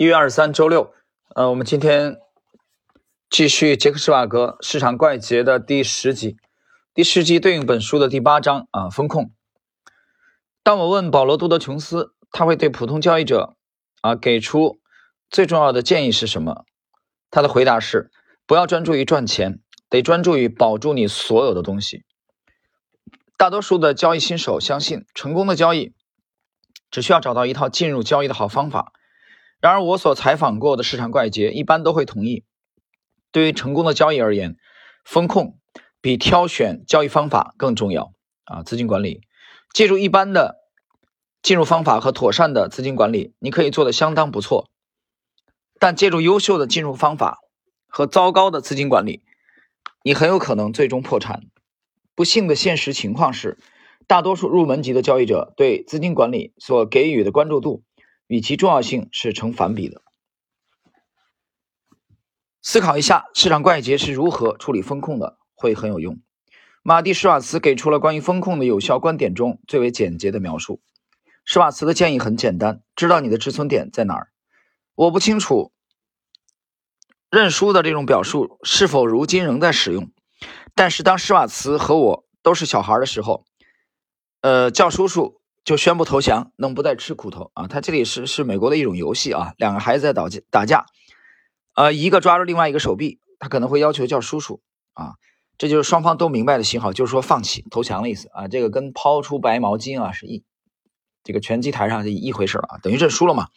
1月23周六，我们今天继续杰克·施瓦格《市场怪杰》的第10集。第10集对应本书的第8章风控。当我问保罗·杜德琼斯他会对普通交易者给出最重要的建议是什么，他的回答是不要专注于赚钱，得专注于保住你所有的东西。大多数的交易新手相信成功的交易只需要找到一套进入交易的好方法。然而我所采访过的市场怪杰一般都会同意，对于成功的交易而言，风控比挑选交易方法更重要。资金管理，借助一般的进入方法和妥善的资金管理，你可以做得相当不错，但借助优秀的进入方法和糟糕的资金管理，你很有可能最终破产。不幸的现实情况是，大多数入门级的交易者对资金管理所给予的关注度与其重要性是成反比的。思考一下市场怪杰是如何处理风控的会很有用。马蒂·施瓦茨给出了关于风控的有效观点中最为简洁的描述。施瓦茨的建议很简单，知道你的止损点在哪儿。我不清楚认输的这种表述是否如今仍在使用，但是当施瓦茨和我都是小孩的时候，叫叔叔就宣布投降，能不再吃苦头他这里是美国的一种游戏两个孩子在打架，一个抓住另外一个手臂，他可能会要求叫叔叔这就是双方都明白的信号，就是说放弃投降的意思这个跟抛出白毛巾是这个拳击台上是一回事了等于认输了嘛。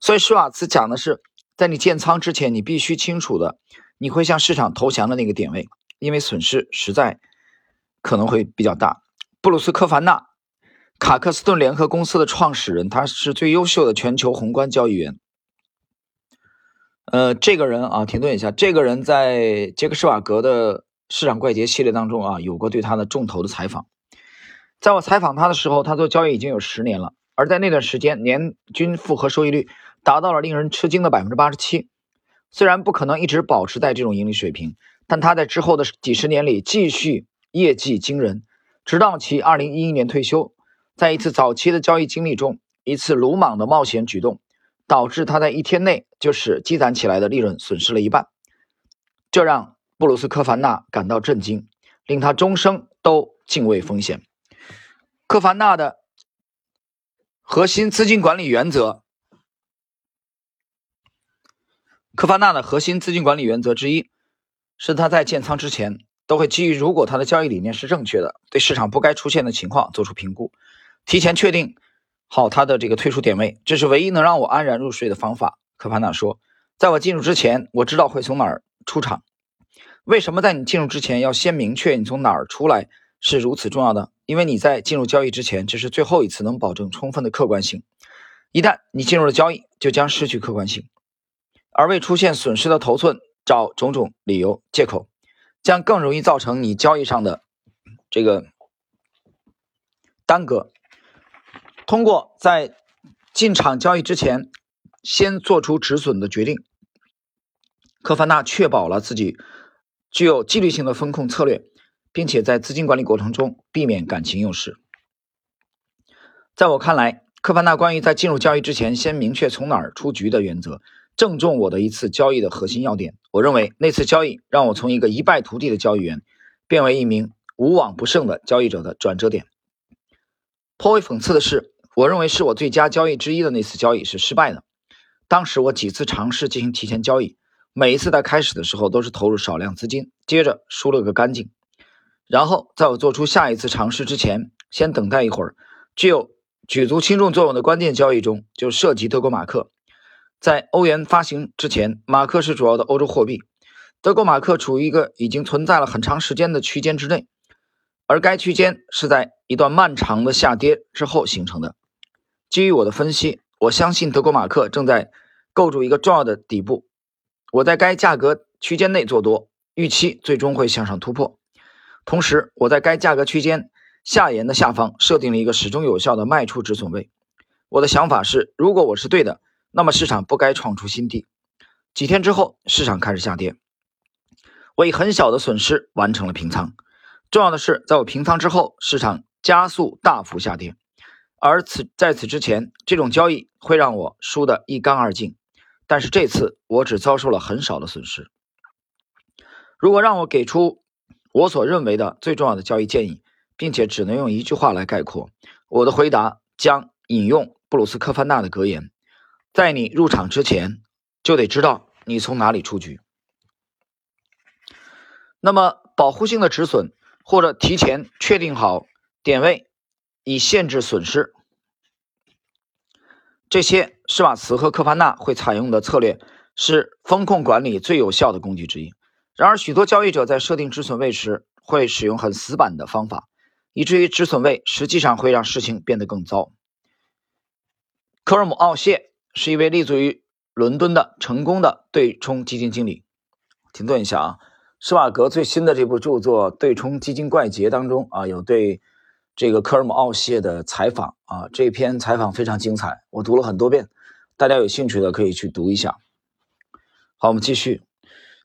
所以施瓦茨讲的是，在你建仓之前，你必须清楚的你会向市场投降的那个点位，因为损失实在可能会比较大。布鲁斯·科凡纳，卡克斯顿联合公司的创始人，他是最优秀的全球宏观交易员。这个人停顿一下，这个人在杰克·施瓦格的市场怪杰系列当中有过对他的重头的采访。在我采访他的时候，他做交易已经有10年了，而在那段时间年均复合收益率达到了令人吃惊的 87%。 虽然不可能一直保持在这种盈利水平，但他在之后的几十年里继续业绩惊人，直到其2011年退休。在一次早期的交易经历中，一次鲁莽的冒险举动导致他在一天内就使积攒起来的利润损失了一半，这让布鲁斯·科凡纳感到震惊，令他终生都敬畏风险。科凡纳的核心资金管理原则，之一是他在建仓之前都会基于如果他的交易理念是正确的，对市场不该出现的情况做出评估，提前确定好他的这个退出点位，这是唯一能让我安然入睡的方法。科凡纳说，在我进入之前，我知道会从哪儿出场。为什么在你进入之前要先明确你从哪儿出来是如此重要的？因为你在进入交易之前，这是最后一次能保证充分的客观性。一旦你进入了交易，就将失去客观性。而为出现损失的头寸找种种理由借口，将更容易造成你交易上的这个耽搁。通过在进场交易之前先做出止损的决定，科凡纳确保了自己具有纪律性的风控策略，并且在资金管理过程中避免感情用事。在我看来，科凡纳关于在进入交易之前先明确从哪儿出局的原则正中我的一次交易的核心要点。我认为那次交易让我从一个一败涂地的交易员变为一名无往不胜的交易者的转折点。颇为讽刺的是，我认为是我最佳交易之一的那次交易是失败的。当时我几次尝试进行提前交易，每一次在开始的时候都是投入少量资金，接着输了个干净。然后在我做出下一次尝试之前，先等待一会儿。具有举足轻重作用的关键交易中就涉及德国马克。在欧元发行之前，马克是主要的欧洲货币。德国马克处于一个已经存在了很长时间的区间之内，而该区间是在一段漫长的下跌之后形成的。基于我的分析，我相信德国马克正在构筑一个重要的底部，我在该价格区间内做多，预期最终会向上突破。同时我在该价格区间下沿的下方设定了一个始终有效的卖出止损位。我的想法是，如果我是对的，那么市场不该创出新低。几天之后，市场开始下跌，我以很小的损失完成了平仓。重要的是，在我平仓之后，市场加速大幅下跌，而在此之前，这种交易会让我输得一干二净。但是这次我只遭受了很少的损失。如果让我给出我所认为的最重要的交易建议，并且只能用一句话来概括，我的回答将引用布鲁斯科潘纳的格言，在你入场之前就得知道你从哪里出局。那么保护性的止损或者提前确定好点位以限制损失，这些施瓦茨和科潘纳会采用的策略是风控管理最有效的工具之一。然而许多交易者在设定止损位时会使用很死板的方法，以至于止损位实际上会让事情变得更糟。科尔姆·奥谢是一位立足于伦敦的成功的对冲基金经理。停顿一下啊，施瓦格最新的这部著作《对冲基金怪杰》当中啊，有对这个科尔姆·奥谢的采访啊，这篇采访非常精彩，我读了很多遍，大家有兴趣的可以去读一下。好，我们继续。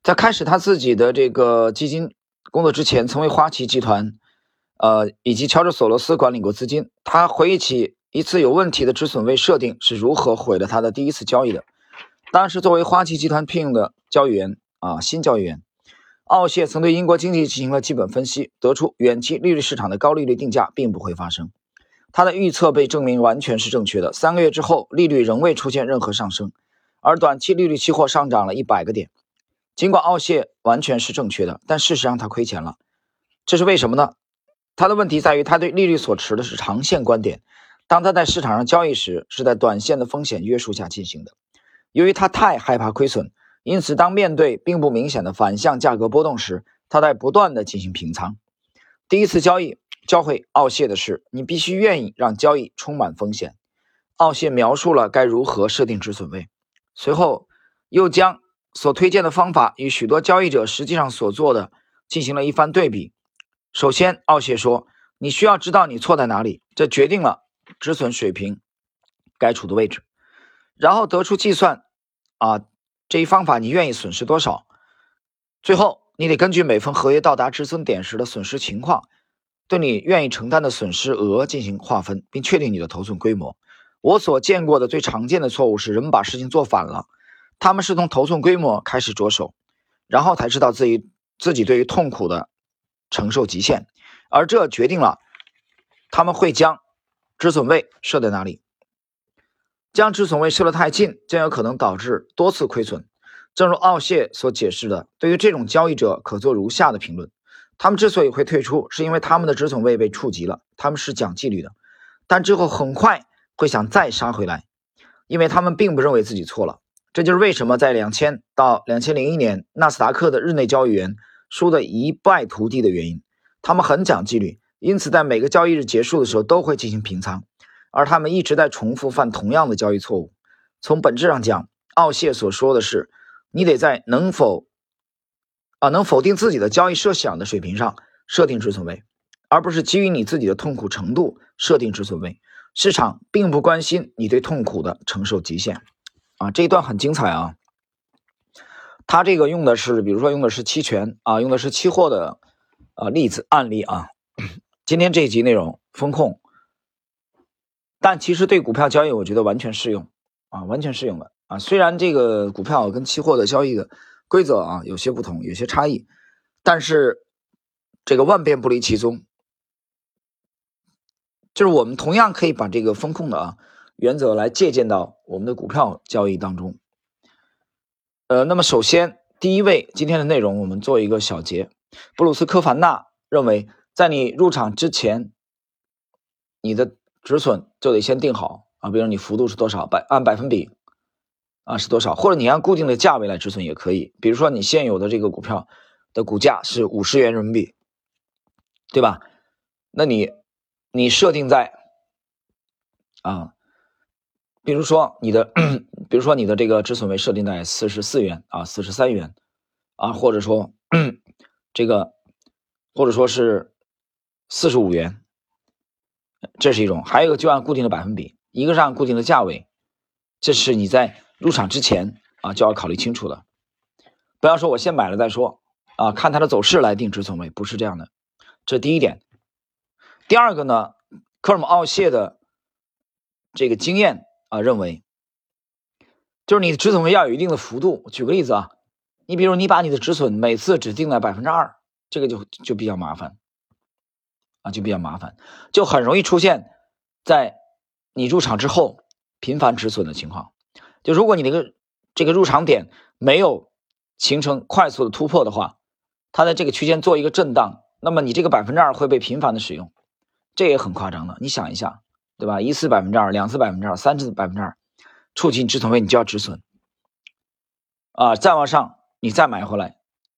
在开始他自己的这个基金工作之前，曾为花旗集团以及乔治·索罗斯管理过资金。他回忆起一次有问题的止损位设定是如何毁了他的第一次交易的。当时作为花旗集团聘用的交易员啊，新交易员奥谢曾对英国经济进行了基本分析，得出远期利率市场的高利率定价并不会发生。他的预测被证明完全是正确的，3个月之后利率仍未出现任何上升，而短期利率期货上涨了100个点。尽管奥谢完全是正确的，但事实上他亏钱了。这是为什么呢？他的问题在于他对利率所持的是长线观点，当他在市场上交易时是在短线的风险约束下进行的。由于他太害怕亏损，因此当面对并不明显的反向价格波动时，他在不断的进行平仓。第一次交易教会奥谢的是，你必须愿意让交易充满风险。奥谢描述了该如何设定止损位，随后又将所推荐的方法与许多交易者实际上所做的进行了一番对比。首先，奥谢说，你需要知道你错在哪里，这决定了止损水平该处的位置，然后得出计算这一方法你愿意损失多少？最后，你得根据每份合约到达止损点时的损失情况，对你愿意承担的损失额进行划分，并确定你的头寸规模。我所见过的最常见的错误是人们把事情做反了，他们是从头寸规模开始着手，然后才知道自己对于痛苦的承受极限，而这决定了他们会将止损位设在哪里。将止损位设得太近，将有可能导致多次亏损。正如奥谢所解释的，对于这种交易者可做如下的评论：他们之所以会退出，是因为他们的止损位被触及了，他们是讲纪律的，但之后很快会想再杀回来，因为他们并不认为自己错了。这就是为什么在2000到2001年纳斯达克的日内交易员输得一败涂地的原因。他们很讲纪律，因此在每个交易日结束的时候都会进行平仓，而他们一直在重复犯同样的交易错误。从本质上讲，奥谢所说的是，你得在能否定自己的交易设想的水平上设定止损位，而不是基于你自己的痛苦程度设定止损位。市场并不关心你对痛苦的承受极限。这一段很精彩啊。他这个用的是，比如说用的是期权啊，用的是期货的案例啊。今天这一集内容风控，但其实对股票交易我觉得完全适用啊，完全适用的啊。虽然这个股票跟期货的交易的规则啊有些不同，有些差异，但是这个万变不离其宗，就是我们同样可以把这个风控的原则来借鉴到我们的股票交易当中。那么首先第一位今天的内容我们做一个小结。布鲁斯科凡纳认为，在你入场之前你的止损就得先定好啊，比如你幅度是多少，按百分比啊是多少，或者你按固定的价位来止损也可以。比如说你现有的这个股票的股价是50元人民币，对吧？那你设定在比如说你的这个止损位设定在44元啊43元啊，或者说是45元。这是一种，还有一个就按固定的百分比，一个是按固定的价位，这是你在入场之前就要考虑清楚的。不要说我先买了再说看它的走势来定止损位，不是这样的。这第一点。第二个呢，科尔姆·奥谢的这个经验认为，就是你的止损要有一定的幅度。举个例子啊，你比如你把你的止损每次只定在 2%， 这个就比较麻烦啊，就比较麻烦，就很容易出现在你入场之后频繁止损的情况。就如果你这个入场点没有形成快速的突破的话，它在这个区间做一个震荡，那么你这个 2% 会被频繁的使用，这也很夸张的。你想一下，对吧？一次 2%， 两次 2%， 三次 2%， 触及止损位你就要止损啊，再往上你再买回来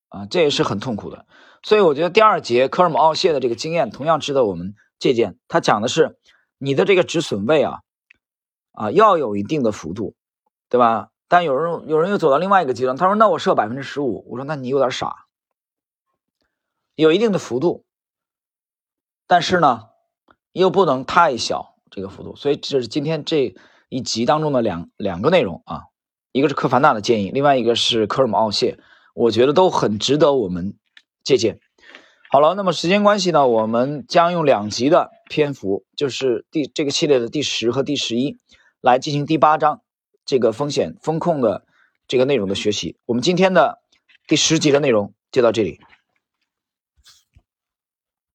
啊，这也是很痛苦的。所以我觉得第二节科尔姆奥谢的这个经验同样值得我们借鉴。他讲的是你的这个止损位啊要有一定的幅度，对吧？但有人又走到另外一个极端，他说那我设 15%， 我说那你有点傻。有一定的幅度，但是呢又不能太小这个幅度。所以这是今天这一集当中的两个内容啊，一个是科凡纳的建议，另外一个是科尔姆奥谢，我觉得都很值得我们借鉴。好了，那么时间关系呢，我们将用2集的篇幅，就是这个系列的第10和第11来进行第8章这个风险风控的这个内容的学习。我们今天的第10集的内容就到这里。